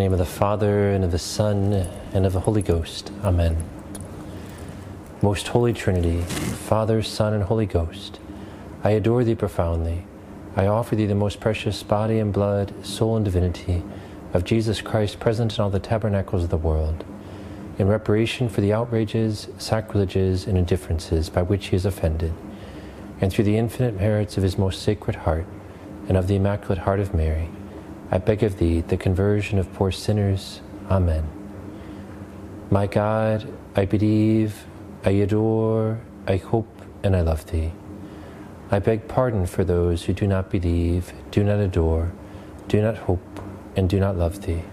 name of the Father, and of the Son, and of the Holy Ghost. Amen. Most Holy Trinity, Father, Son, and Holy Ghost, I adore Thee profoundly. I offer Thee the most precious body and blood, soul and divinity of Jesus Christ present in all the tabernacles of the world, in reparation for the outrages, sacrileges, and indifferences by which He is offended, and through the infinite merits of His most sacred heart and of the Immaculate Heart of Mary, I beg of Thee the conversion of poor sinners. Amen. My God, I believe, I adore, I hope, and I love Thee. I beg pardon for those who do not believe, do not adore, do not hope, and do not love Thee.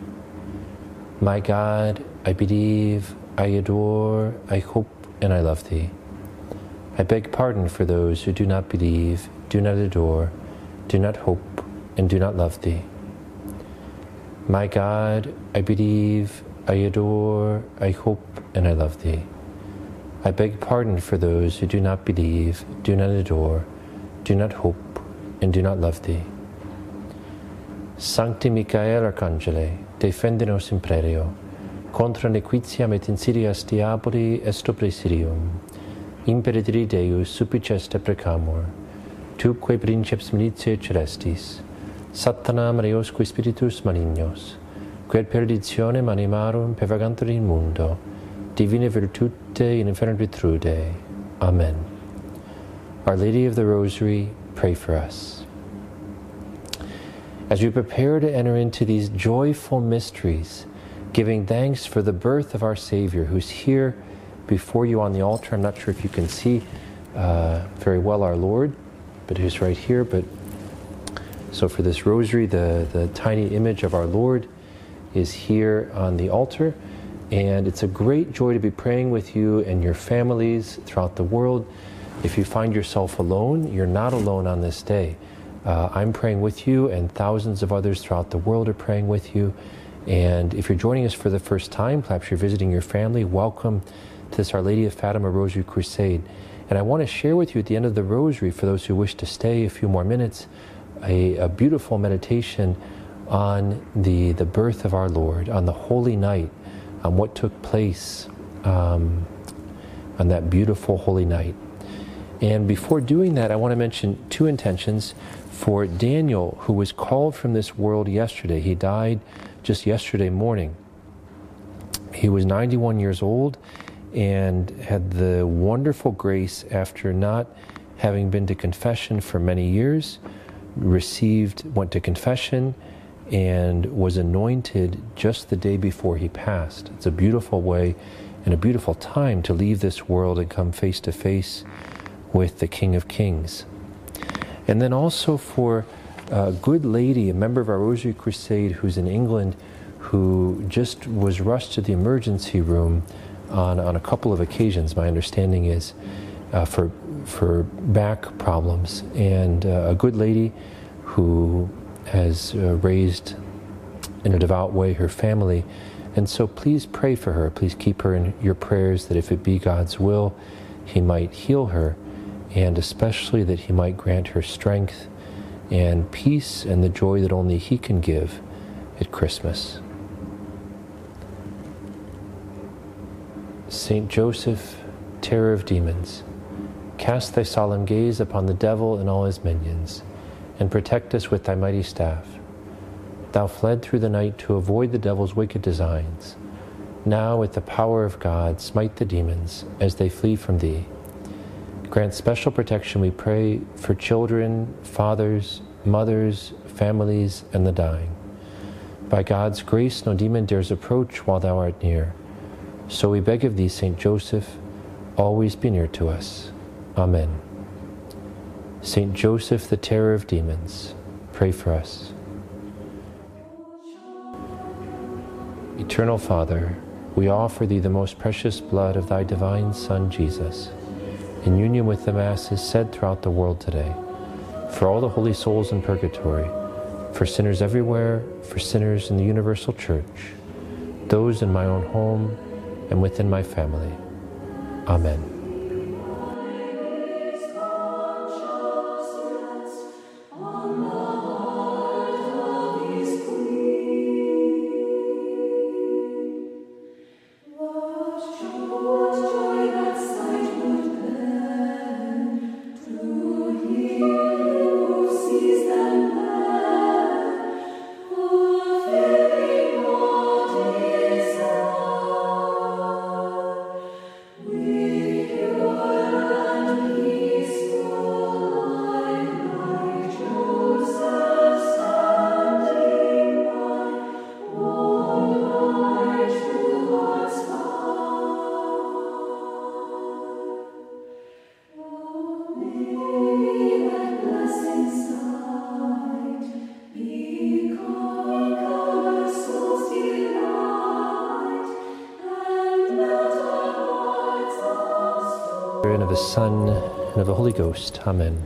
My God, I believe, I adore, I hope, and I love Thee. I beg pardon for those who do not believe, do not adore, do not hope, and do not love Thee. My God, I believe, I adore, I hope, and I love Thee. I beg pardon for those who do not believe, do not adore, do not hope, and do not love Thee. Sancti Michael Arcangele, defende nos imperio, contra nequitiam et insidias diaboli est oppressirium, imperitri Deus supplices te precamur, tuque princeps militiae celestis, satanam reosque spiritus malignos, qued perditionem animarum pervagantur in mundo, divina virtute in inferno vitrude. Amen. Our Lady of the Rosary, pray for us. As we prepare to enter into these joyful mysteries, giving thanks for the birth of our Savior, who's here before you on the altar. I'm not sure if you can see very well our Lord, but who's right here. But so for this rosary, the tiny image of our Lord is here on the altar. And it's a great joy to be praying with you and your families throughout the world. If you find yourself alone, you're not alone on this day. I'm praying with you, and thousands of others throughout the world are praying with you. And if you're joining us for the first time, perhaps you're visiting your family, welcome to this Our Lady of Fatima Rosary Crusade. And I want to share with you at the end of the rosary, for those who wish to stay a few more minutes, a beautiful meditation on the birth of our Lord, on the Holy Night, on what took place on that beautiful Holy Night. And before doing that, I want to mention two intentions for Daniel, who was called from this world yesterday. He died just yesterday morning. He was 91 years old and had the wonderful grace, after not having been to confession for many years, went to confession, and was anointed just the day before he passed. It's a beautiful way and a beautiful time to leave this world and come face to face with the King of Kings. And then also for a good lady, a member of our Rosary Crusade who's in England, who just was rushed to the emergency room on a couple of occasions, my understanding is, for back problems. And a good lady who has raised in a devout way her family. And so please pray for her. Please keep her in your prayers, that if it be God's will, He might heal her, and especially that He might grant her strength and peace and the joy that only He can give at Christmas. St. Joseph, terror of demons, cast thy solemn gaze upon the devil and all his minions, and protect us with thy mighty staff. Thou fled through the night to avoid the devil's wicked designs. Now, with the power of God, smite the demons as they flee from thee. Grant special protection, we pray, for children, fathers, mothers, families, and the dying. By God's grace, no demon dares approach while thou art near. So we beg of thee, St. Joseph, always be near to us. Amen. St. Joseph, the terror of demons, pray for us. Eternal Father, we offer Thee the most precious blood of Thy divine Son, Jesus, in union with the Masses said throughout the world today, for all the holy souls in purgatory, for sinners everywhere, for sinners in the universal church, those in my own home and within my family. Amen. and of his Son, and of the Holy Ghost. Amen.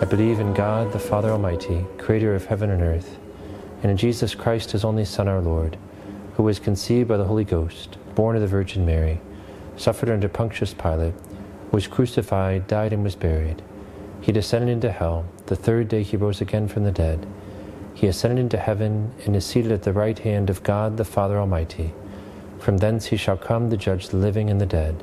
I believe in God, the Father Almighty, creator of heaven and earth, and in Jesus Christ, his only Son, our Lord, who was conceived by the Holy Ghost, born of the Virgin Mary, suffered under Pontius Pilate, was crucified, died, and was buried. He descended into hell. The third day he rose again from the dead. He ascended into heaven and is seated at the right hand of God, the Father Almighty. From thence he shall come to judge the living and the dead.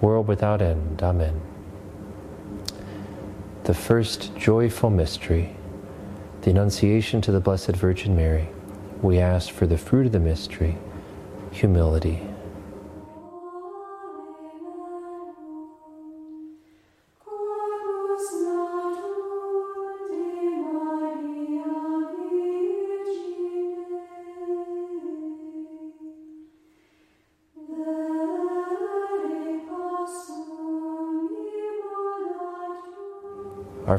world without end. Amen. The first joyful mystery, the Annunciation to the Blessed Virgin Mary. We ask for the fruit of the mystery, humility. Our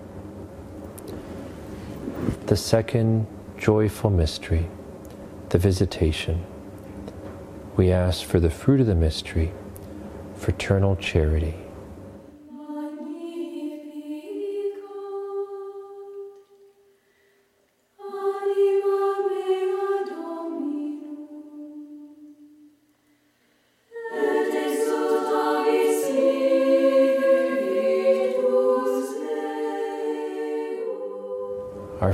The second joyful mystery, the Visitation. We ask for the fruit of the mystery, fraternal charity. Our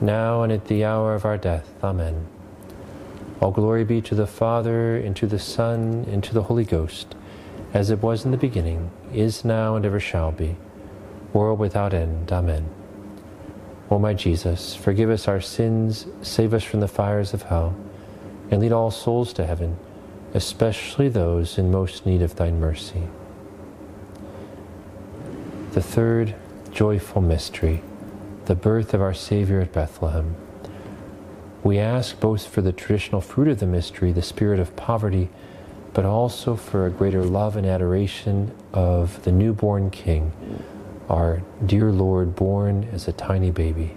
now and at the hour of our death. Amen. All glory be to the Father, and to the Son, and to the Holy Ghost, as it was in the beginning, is now, and ever shall be, world without end. Amen. O my Jesus, forgive us our sins, save us from the fires of hell, and lead all souls to heaven, especially those in most need of thine mercy. The third joyful mystery, the birth of our Savior at Bethlehem. We ask both for the traditional fruit of the mystery, the spirit of poverty, but also for a greater love and adoration of the newborn King, our dear Lord, born as a tiny baby.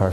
Our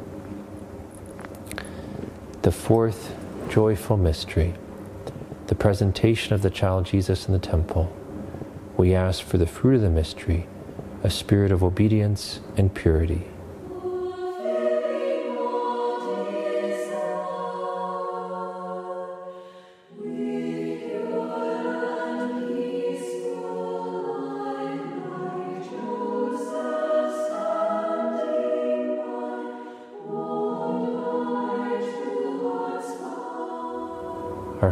The fourth joyful mystery, the presentation of the child Jesus in the temple. We ask for the fruit of the mystery, a spirit of obedience and purity. Our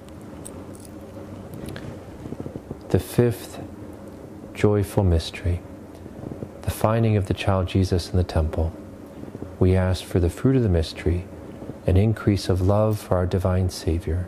The fifth joyful mystery, the finding of the child Jesus in the temple. We ask for the fruit of the mystery, an increase of love for our divine Savior.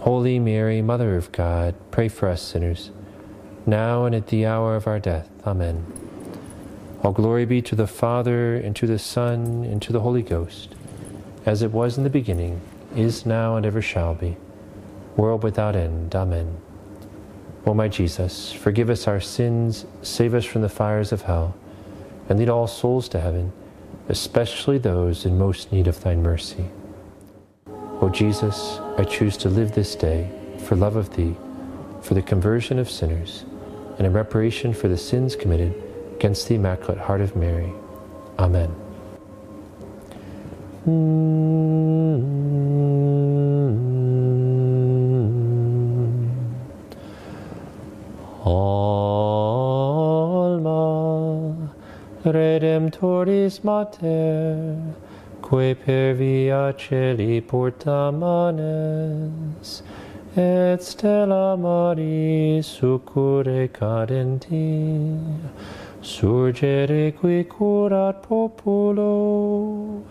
Holy Mary, Mother of God, pray for us sinners, now and at the hour of our death. Amen. All glory be to the Father, and to the Son, and to the Holy Ghost, as it was in the beginning, is now, and ever shall be, world without end. Amen. O my Jesus, forgive us our sins, save us from the fires of hell, and lead all souls to heaven, especially those in most need of thy mercy. O Jesus, I choose to live this day for love of thee, for the conversion of sinners, and in reparation for the sins committed against the Immaculate Heart of Mary. Amen. Alma Redemptoris Mater, que per via celi portam manes, et stella Maris succurre cadenti, surgere qui curat populo,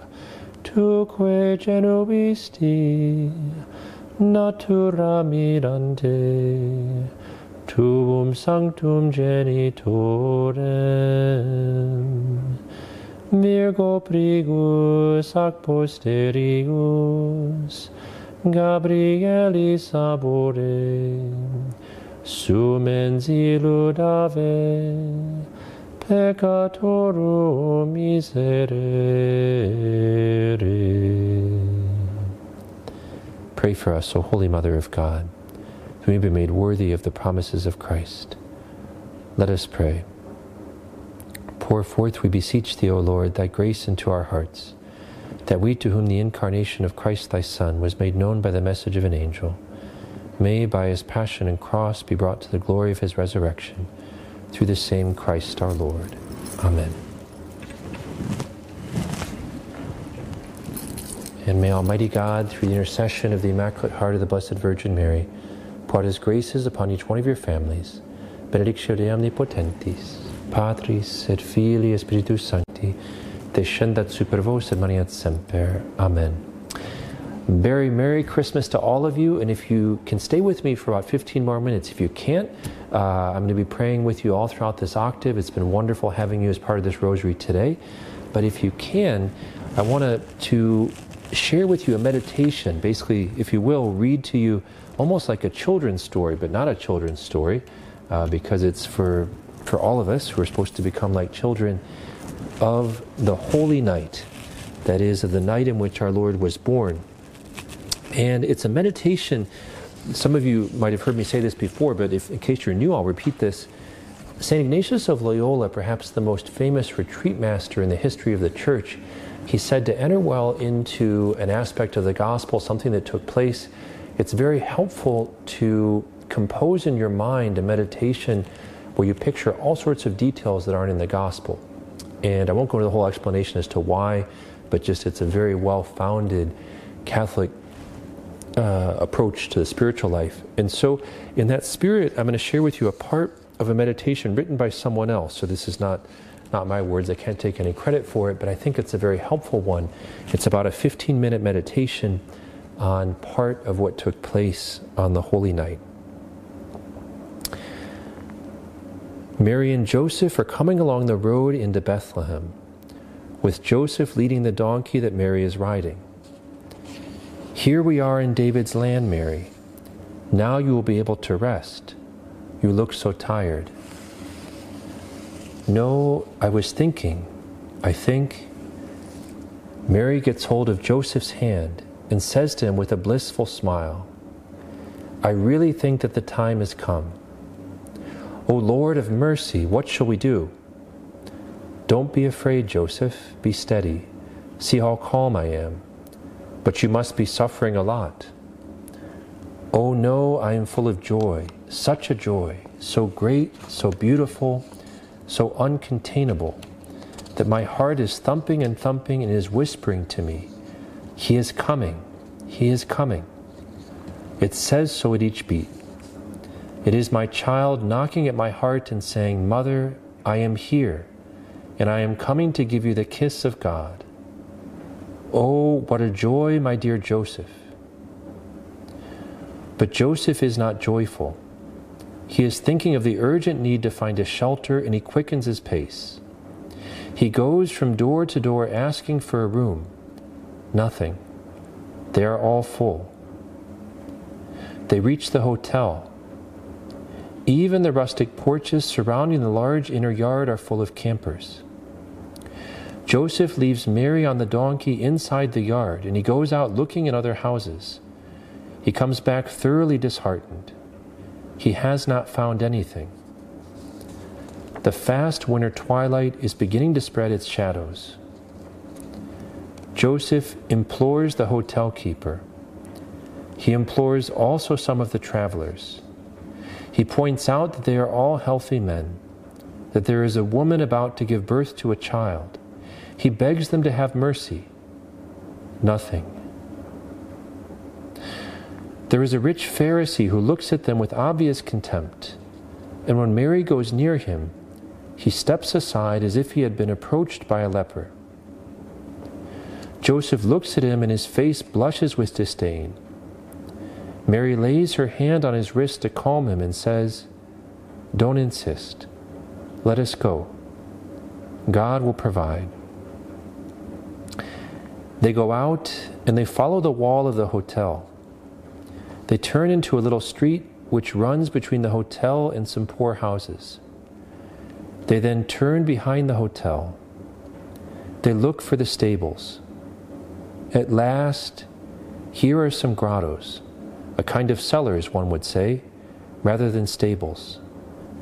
tuque genovisti, natura mirante, tuum sanctum genitorem, Virgo prigus ac posterius, Gabrielis abore, sumens illudave, peccatorum miserere. Pray for us, O Holy Mother of God, that we may be made worthy of the promises of Christ. Let us pray. Pour forth, we beseech thee, O Lord, thy grace into our hearts, that we, to whom the incarnation of Christ thy Son was made known by the message of an angel, may by his passion and cross be brought to the glory of his resurrection, through the same Christ our Lord. Amen. And may Almighty God, through the intercession of the Immaculate Heart of the Blessed Virgin Mary, pour out his graces upon each one of your families. Benedictio Dei omnipotentis, Patris et Filii et Spiritus Sancti, descendat super vos et maniat semper. Amen. Very Merry Christmas to all of you, and if you can stay with me for about 15 more minutes. If you can't, I'm going to be praying with you all throughout this octave. It's been wonderful having you as part of this rosary today. But if you can, I want to share with you a meditation. Basically, if you will, read to you almost like a children's story, but not a children's story, because it's for all of us who are supposed to become like children of the Holy Night, that is, of the night in which our Lord was born. And it's a meditation. Some of you might have heard me say this before, but in case you're new, I'll repeat this. St. Ignatius of Loyola, perhaps the most famous retreat master in the history of the Church, he said to enter well into an aspect of the Gospel, something that took place, it's very helpful to compose in your mind a meditation where you picture all sorts of details that aren't in the Gospel. And I won't go into the whole explanation as to why, but just it's a very well-founded Catholic approach to the spiritual life. And so in that spirit, I'm going to share with you a part of a meditation written by someone else. So this is not my words. I can't take any credit for it, but I think it's a very helpful one. It's about a 15-minute meditation on part of what took place on the Holy Night. Mary and Joseph are coming along the road into Bethlehem, with Joseph leading the donkey that Mary is riding. Here we are in David's land, Mary. Now you will be able to rest. You look so tired. No, I was thinking. I think. Mary gets hold of Joseph's hand and says to him with a blissful smile, I really think that the time has come. O Lord of mercy, what shall we do? Don't be afraid, Joseph. Be steady. See how calm I am. But you must be suffering a lot. Oh no, I am full of joy, such a joy, so great, so beautiful, so uncontainable, that my heart is thumping and thumping and is whispering to me, He is coming, He is coming. It says so at each beat. It is my child knocking at my heart and saying, Mother, I am here, and I am coming to give you the kiss of God. Oh, what a joy, my dear Joseph. But Joseph is not joyful. He is thinking of the urgent need to find a shelter, and he quickens his pace. He goes from door to door asking for a room. Nothing. They are all full. They reach the hotel. Even the rustic porches surrounding the large inner yard are full of campers. Joseph leaves Mary on the donkey inside the yard, and he goes out looking at other houses. He comes back thoroughly disheartened. He has not found anything. The fast winter twilight is beginning to spread its shadows. Joseph implores the hotel keeper. He implores also some of the travelers. He points out that they are all healthy men, that there is a woman about to give birth to a child. He begs them to have mercy. Nothing. There is a rich Pharisee who looks at them with obvious contempt, and when Mary goes near him, he steps aside as if he had been approached by a leper. Joseph looks at him, and his face blushes with disdain. Mary lays her hand on his wrist to calm him and says, "Don't insist. Let us go. God will provide." They go out, and they follow the wall of the hotel. They turn into a little street which runs between the hotel and some poor houses. They then turn behind the hotel. They look for the stables. At last, here are some grottos, a kind of cellars, one would say, rather than stables,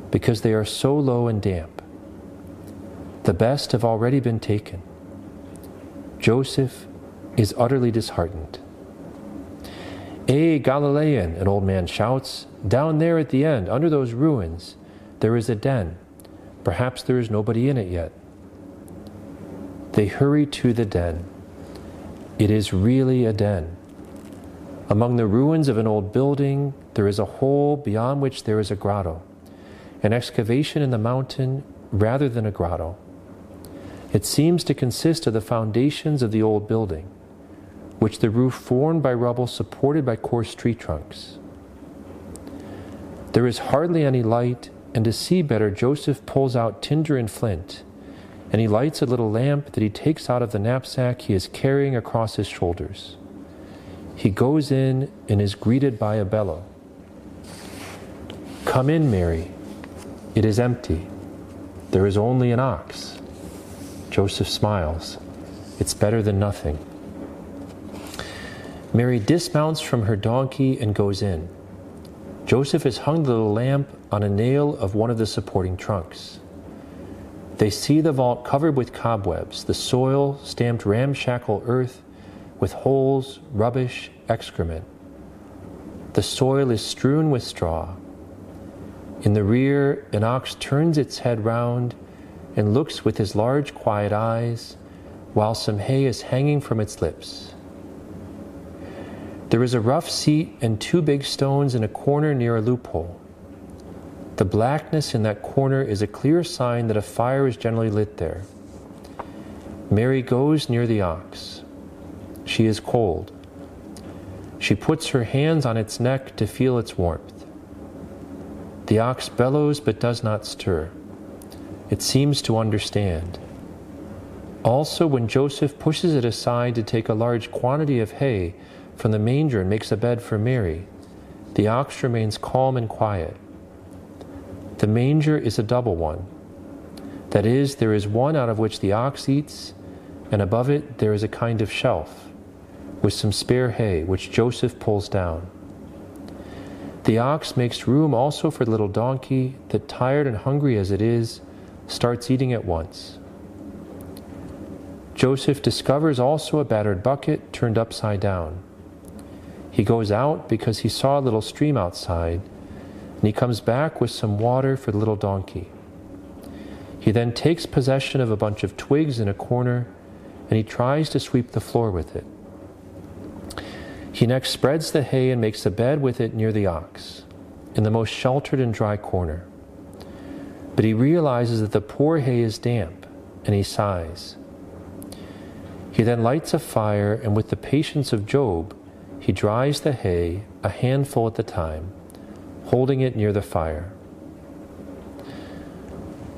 because they are so low and damp. The best have already been taken. Joseph is utterly disheartened. "Eh, Galilean," an old man shouts, "down there at the end, under those ruins, there is a den. Perhaps there is nobody in it yet." They hurry to the den. It is really a den. Among the ruins of an old building, there is a hole beyond which there is a grotto, an excavation in the mountain rather than a grotto. It seems to consist of the foundations of the old building, which the roof formed by rubble supported by coarse tree trunks. There is hardly any light, and to see better, Joseph pulls out tinder and flint, and he lights a little lamp that he takes out of the knapsack he is carrying across his shoulders. He goes in and is greeted by a bellow. "Come in, Mary. It is empty. There is only an ox." Joseph smiles. It's better than nothing. Mary dismounts from her donkey and goes in. Joseph has hung the little lamp on a nail of one of the supporting trunks. They see the vault covered with cobwebs, the soil stamped ramshackle earth with holes, rubbish, excrement. The soil is strewn with straw. In the rear, an ox turns its head round and looks with his large, quiet eyes, while some hay is hanging from its lips. There is a rough seat and two big stones in a corner near a loophole. The blackness in that corner is a clear sign that a fire is generally lit there. Mary goes near the ox. She is cold. She puts her hands on its neck to feel its warmth. The ox bellows but does not stir. It seems to understand. Also, when Joseph pushes it aside to take a large quantity of hay from the manger and makes a bed for Mary, the ox remains calm and quiet. The manger is a double one. That is, there is one out of which the ox eats, and above it there is a kind of shelf with some spare hay, which Joseph pulls down. The ox makes room also for the little donkey that, tired and hungry as it is, starts eating at once. Joseph discovers also a battered bucket turned upside down. He goes out because he saw a little stream outside, and he comes back with some water for the little donkey. He then takes possession of a bunch of twigs in a corner, and he tries to sweep the floor with it. He next spreads the hay and makes a bed with it near the ox, in the most sheltered and dry corner. But he realizes that the poor hay is damp, and he sighs. He then lights a fire, and with the patience of Job, he dries the hay, a handful at the time, holding it near the fire.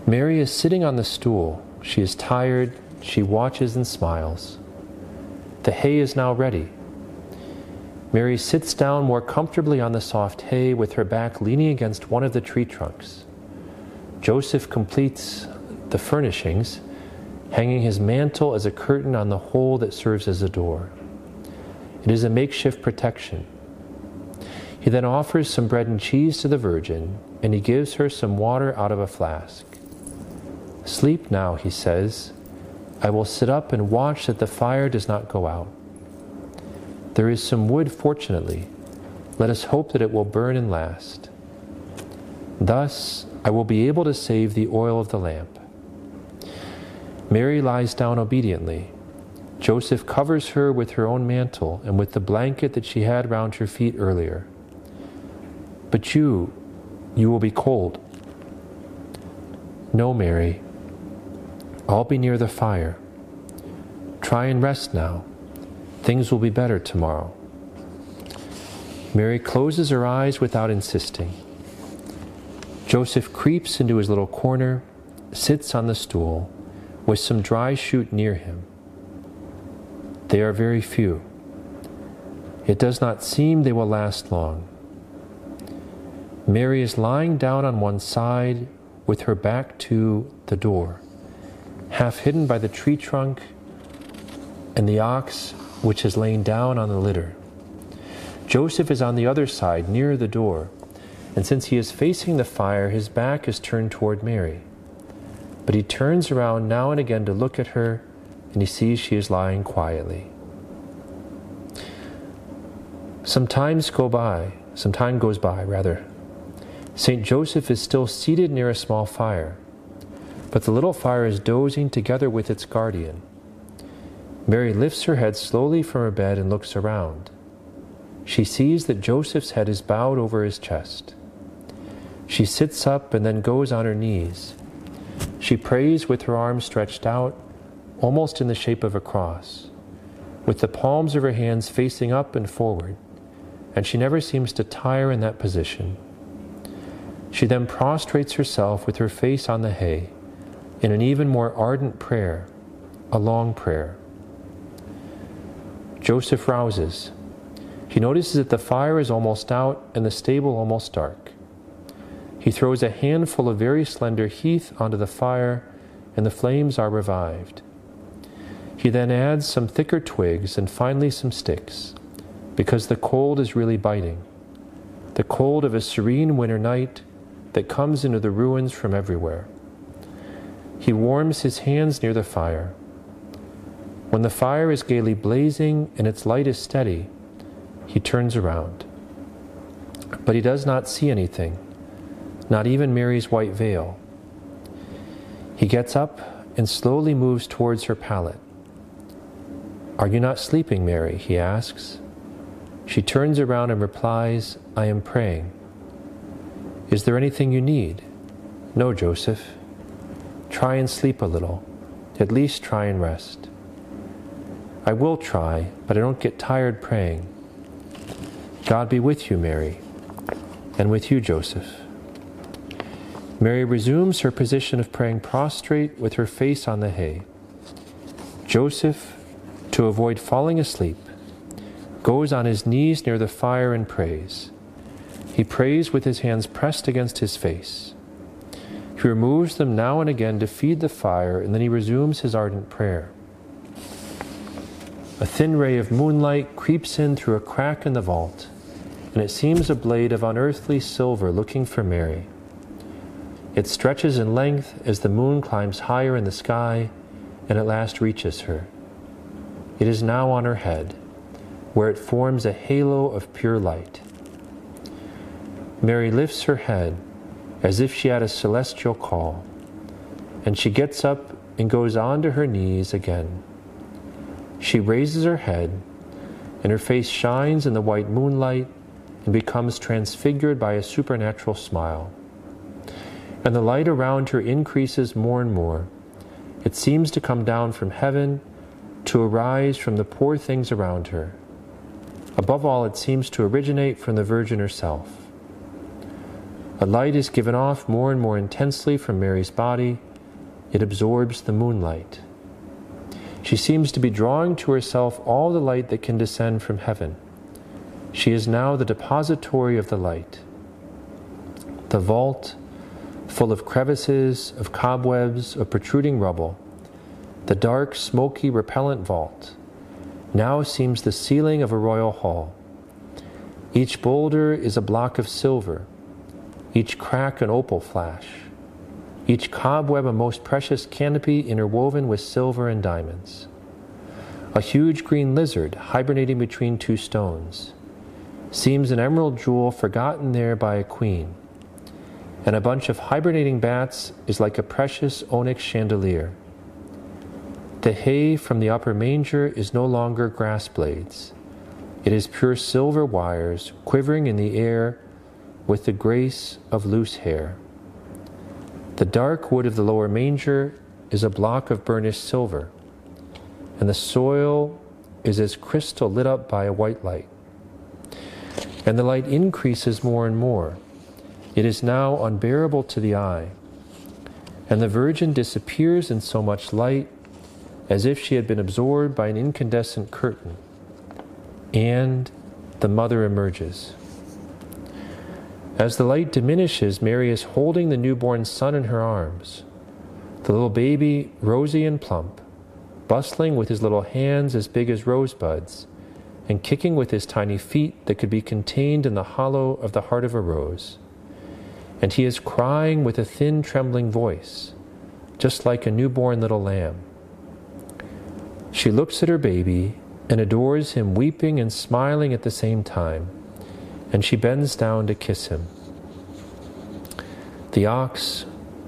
Mary is sitting on the stool. She is tired. She watches and smiles. The hay is now ready. Mary sits down more comfortably on the soft hay with her back leaning against one of the tree trunks. Joseph completes the furnishings, hanging his mantle as a curtain on the hole that serves as a door. It is a makeshift protection. He then offers some bread and cheese to the Virgin, and he gives her some water out of a flask. "Sleep now," he says. "I will sit up and watch that the fire does not go out. There is some wood, fortunately. Let us hope that it will burn and last. Thus, I will be able to save the oil of the lamp." Mary lies down obediently. Joseph covers her with her own mantle and with the blanket that she had round her feet earlier. "But you will be cold." "No, Mary. I'll be near the fire. Try and rest now. Things will be better tomorrow." Mary closes her eyes without insisting. Joseph creeps into his little corner, sits on the stool, with some dry shoot near him. They are very few. It does not seem they will last long. Mary is lying down on one side with her back to the door, half hidden by the tree trunk and the ox which has lain down on the litter. Joseph is on the other side, near the door, and since he is facing the fire, his back is turned toward Mary. But he turns around now and again to look at her, and he sees she is lying quietly. Some time goes by. St. Joseph is still seated near a small fire, but the little fire is dozing together with its guardian. Mary lifts her head slowly from her bed and looks around. She sees that Joseph's head is bowed over his chest. She sits up and then goes on her knees. She prays with her arms stretched out, almost in the shape of a cross, with the palms of her hands facing up and forward, and she never seems to tire in that position. She then prostrates herself with her face on the hay, in an even more ardent prayer, a long prayer. Joseph rouses. He notices that the fire is almost out and the stable almost dark. He throws a handful of very slender heath onto the fire, and the flames are revived. He then adds some thicker twigs and finally some sticks, because the cold is really biting, the cold of a serene winter night that comes into the ruins from everywhere. He warms his hands near the fire. When the fire is gaily blazing and its light is steady, he turns around. But he does not see anything, not even Mary's white veil. He gets up and slowly moves towards her pallet. "Are you not sleeping, Mary?" he asks. She turns around and replies, "I am praying." "Is there anything you need?" "No, Joseph." "Try and sleep a little. At least try and rest." "I will try, but I don't get tired praying." "God be with you, Mary, and with you, Joseph." Mary resumes her position of praying prostrate with her face on the hay. Joseph, to avoid falling asleep, goes on his knees near the fire and prays. He prays with his hands pressed against his face. He removes them now and again to feed the fire, and then he resumes his ardent prayer. A thin ray of moonlight creeps in through a crack in the vault, and it seems a blade of unearthly silver looking for Mary. It stretches in length as the moon climbs higher in the sky and at last reaches her. It is now on her head, where it forms a halo of pure light. Mary lifts her head as if she had a celestial call, and she gets up and goes on to her knees again. She raises her head, and her face shines in the white moonlight and becomes transfigured by a supernatural smile. And the light around her increases more and more. It seems to come down from heaven, to arise from the poor things around her. Above all, it seems to originate from the Virgin herself. A light is given off more and more intensely from Mary's body. It absorbs the moonlight. She seems to be drawing to herself all the light that can descend from heaven. She is now the depository of the light. The vault, full of crevices, of cobwebs, of protruding rubble, the dark, smoky, repellent vault, now seems the ceiling of a royal hall. Each boulder is a block of silver, each crack an opal flash, each cobweb a most precious canopy interwoven with silver and diamonds. A huge green lizard hibernating between two stones seems an emerald jewel forgotten there by a queen, and a bunch of hibernating bats is like a precious onyx chandelier. The hay from the upper manger is no longer grass blades. It is pure silver wires quivering in the air with the grace of loose hair. The dark wood of the lower manger is a block of burnished silver, and the soil is as crystal lit up by a white light. And the light increases more and more. It is now unbearable to the eye, and the Virgin disappears in so much light as if she had been absorbed by an incandescent curtain, and the mother emerges. As the light diminishes, Mary is holding the newborn son in her arms, the little baby, rosy and plump, bustling with his little hands as big as rosebuds, and kicking with his tiny feet that could be contained in the hollow of the heart of a rose. And he is crying with a thin, trembling voice, just like a newborn little lamb. She looks at her baby and adores him, weeping and smiling at the same time, and she bends down to kiss him. The ox,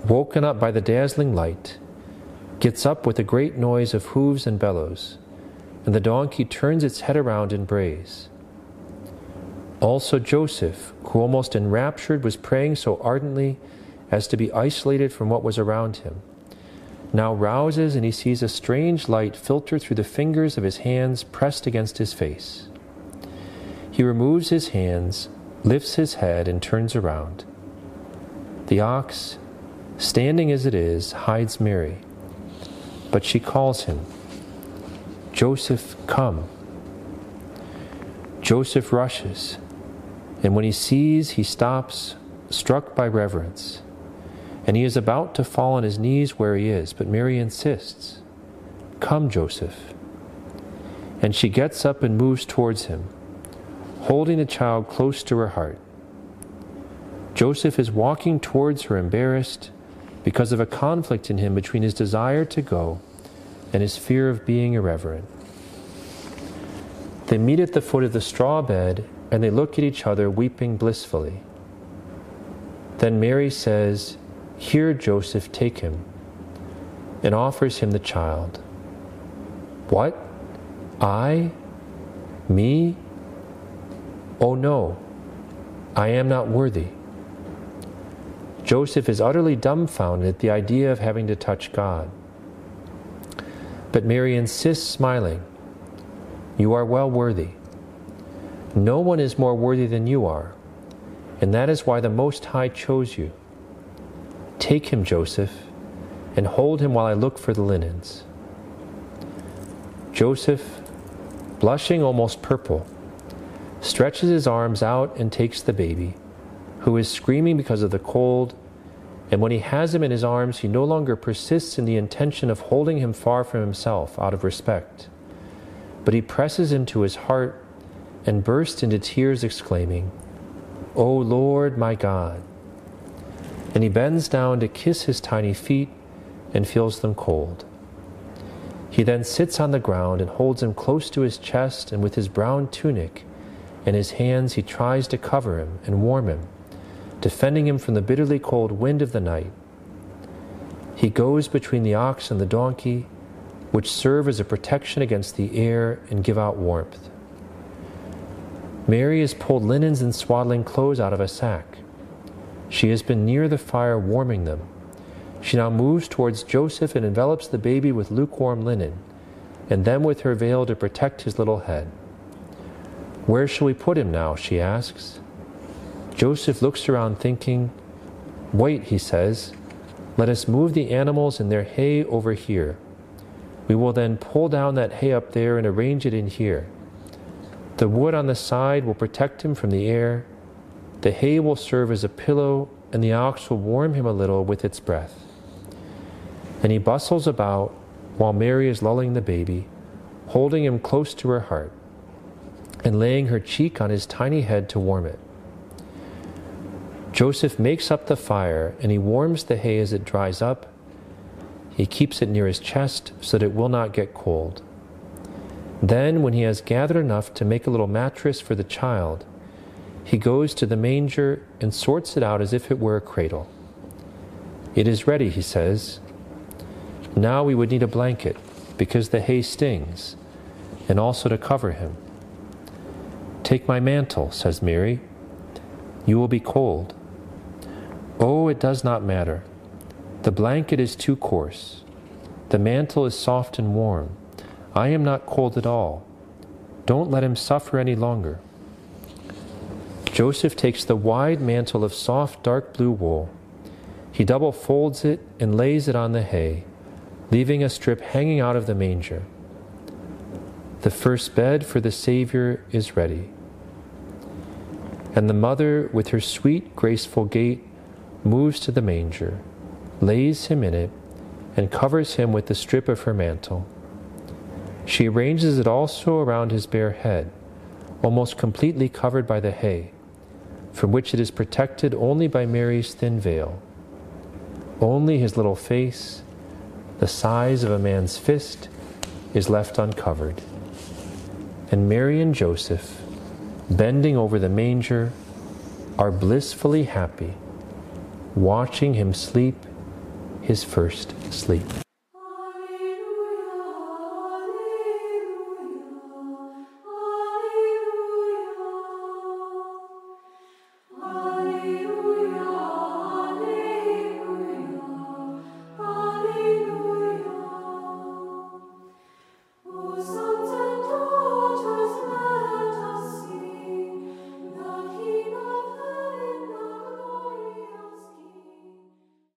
woken up by the dazzling light, gets up with a great noise of hooves and bellows, and the donkey turns its head around and brays. Also Joseph, who almost enraptured was praying so ardently as to be isolated from what was around him, now rouses, and he sees a strange light filter through the fingers of his hands pressed against his face. He removes his hands, lifts his head, and turns around. The ox, standing as it is, hides Mary, but she calls him, "Joseph, come." Joseph rushes, and when he sees, he stops, struck by reverence, and he is about to fall on his knees where he is, but Mary insists, "Come, Joseph." And she gets up and moves towards him, holding the child close to her heart. Joseph is walking towards her, embarrassed because of a conflict in him between his desire to go and his fear of being irreverent. They meet at the foot of the straw bed, and they look at each other, weeping blissfully. Then Mary says, "Here, Joseph, take him," and offers him the child. "What? I? Me? Oh no, I am not worthy." Joseph is utterly dumbfounded at the idea of having to touch God. But Mary insists, smiling, "You are well worthy. No one is more worthy than you are, and that is why the Most High chose you. Take him, Joseph, and hold him while I look for the linens." Joseph, blushing almost purple, stretches his arms out and takes the baby, who is screaming because of the cold, and when he has him in his arms, he no longer persists in the intention of holding him far from himself out of respect, but he presses him to his heart and burst into tears, exclaiming, "O Lord, my God!" And he bends down to kiss his tiny feet and feels them cold. He then sits on the ground and holds him close to his chest, and with his brown tunic and his hands he tries to cover him and warm him, defending him from the bitterly cold wind of the night. He goes between the ox and the donkey, which serve as a protection against the air and give out warmth. Mary has pulled linens and swaddling clothes out of a sack. She has been near the fire warming them. She now moves towards Joseph and envelops the baby with lukewarm linen, and then with her veil to protect his little head. "Where shall we put him now?" she asks. Joseph looks around thinking. "Wait," he says, "let us move the animals and their hay over here. We will then pull down that hay up there and arrange it in here. The wood on the side will protect him from the air. The hay will serve as a pillow, and the ox will warm him a little with its breath." And he bustles about while Mary is lulling the baby, holding him close to her heart, and laying her cheek on his tiny head to warm it. Joseph makes up the fire, and he warms the hay as it dries up. He keeps it near his chest so that it will not get cold. Then, when he has gathered enough to make a little mattress for the child, he goes to the manger and sorts it out as if it were a cradle. "It is ready," he says. "Now we would need a blanket, because the hay stings, and also to cover him." "Take my mantle," says Mary. "You will be cold." "Oh, it does not matter. The blanket is too coarse. The mantle is soft and warm. I am not cold at all. Don't let him suffer any longer." Joseph takes the wide mantle of soft, dark blue wool. He double folds it and lays it on the hay, leaving a strip hanging out of the manger. The first bed for the Savior is ready. And the mother, with her sweet, graceful gait, moves to the manger, lays him in it, and covers him with the strip of her mantle. She arranges it also around his bare head, almost completely covered by the hay, from which it is protected only by Mary's thin veil. Only his little face, the size of a man's fist, is left uncovered. And Mary and Joseph, bending over the manger, are blissfully happy, watching him sleep his first sleep.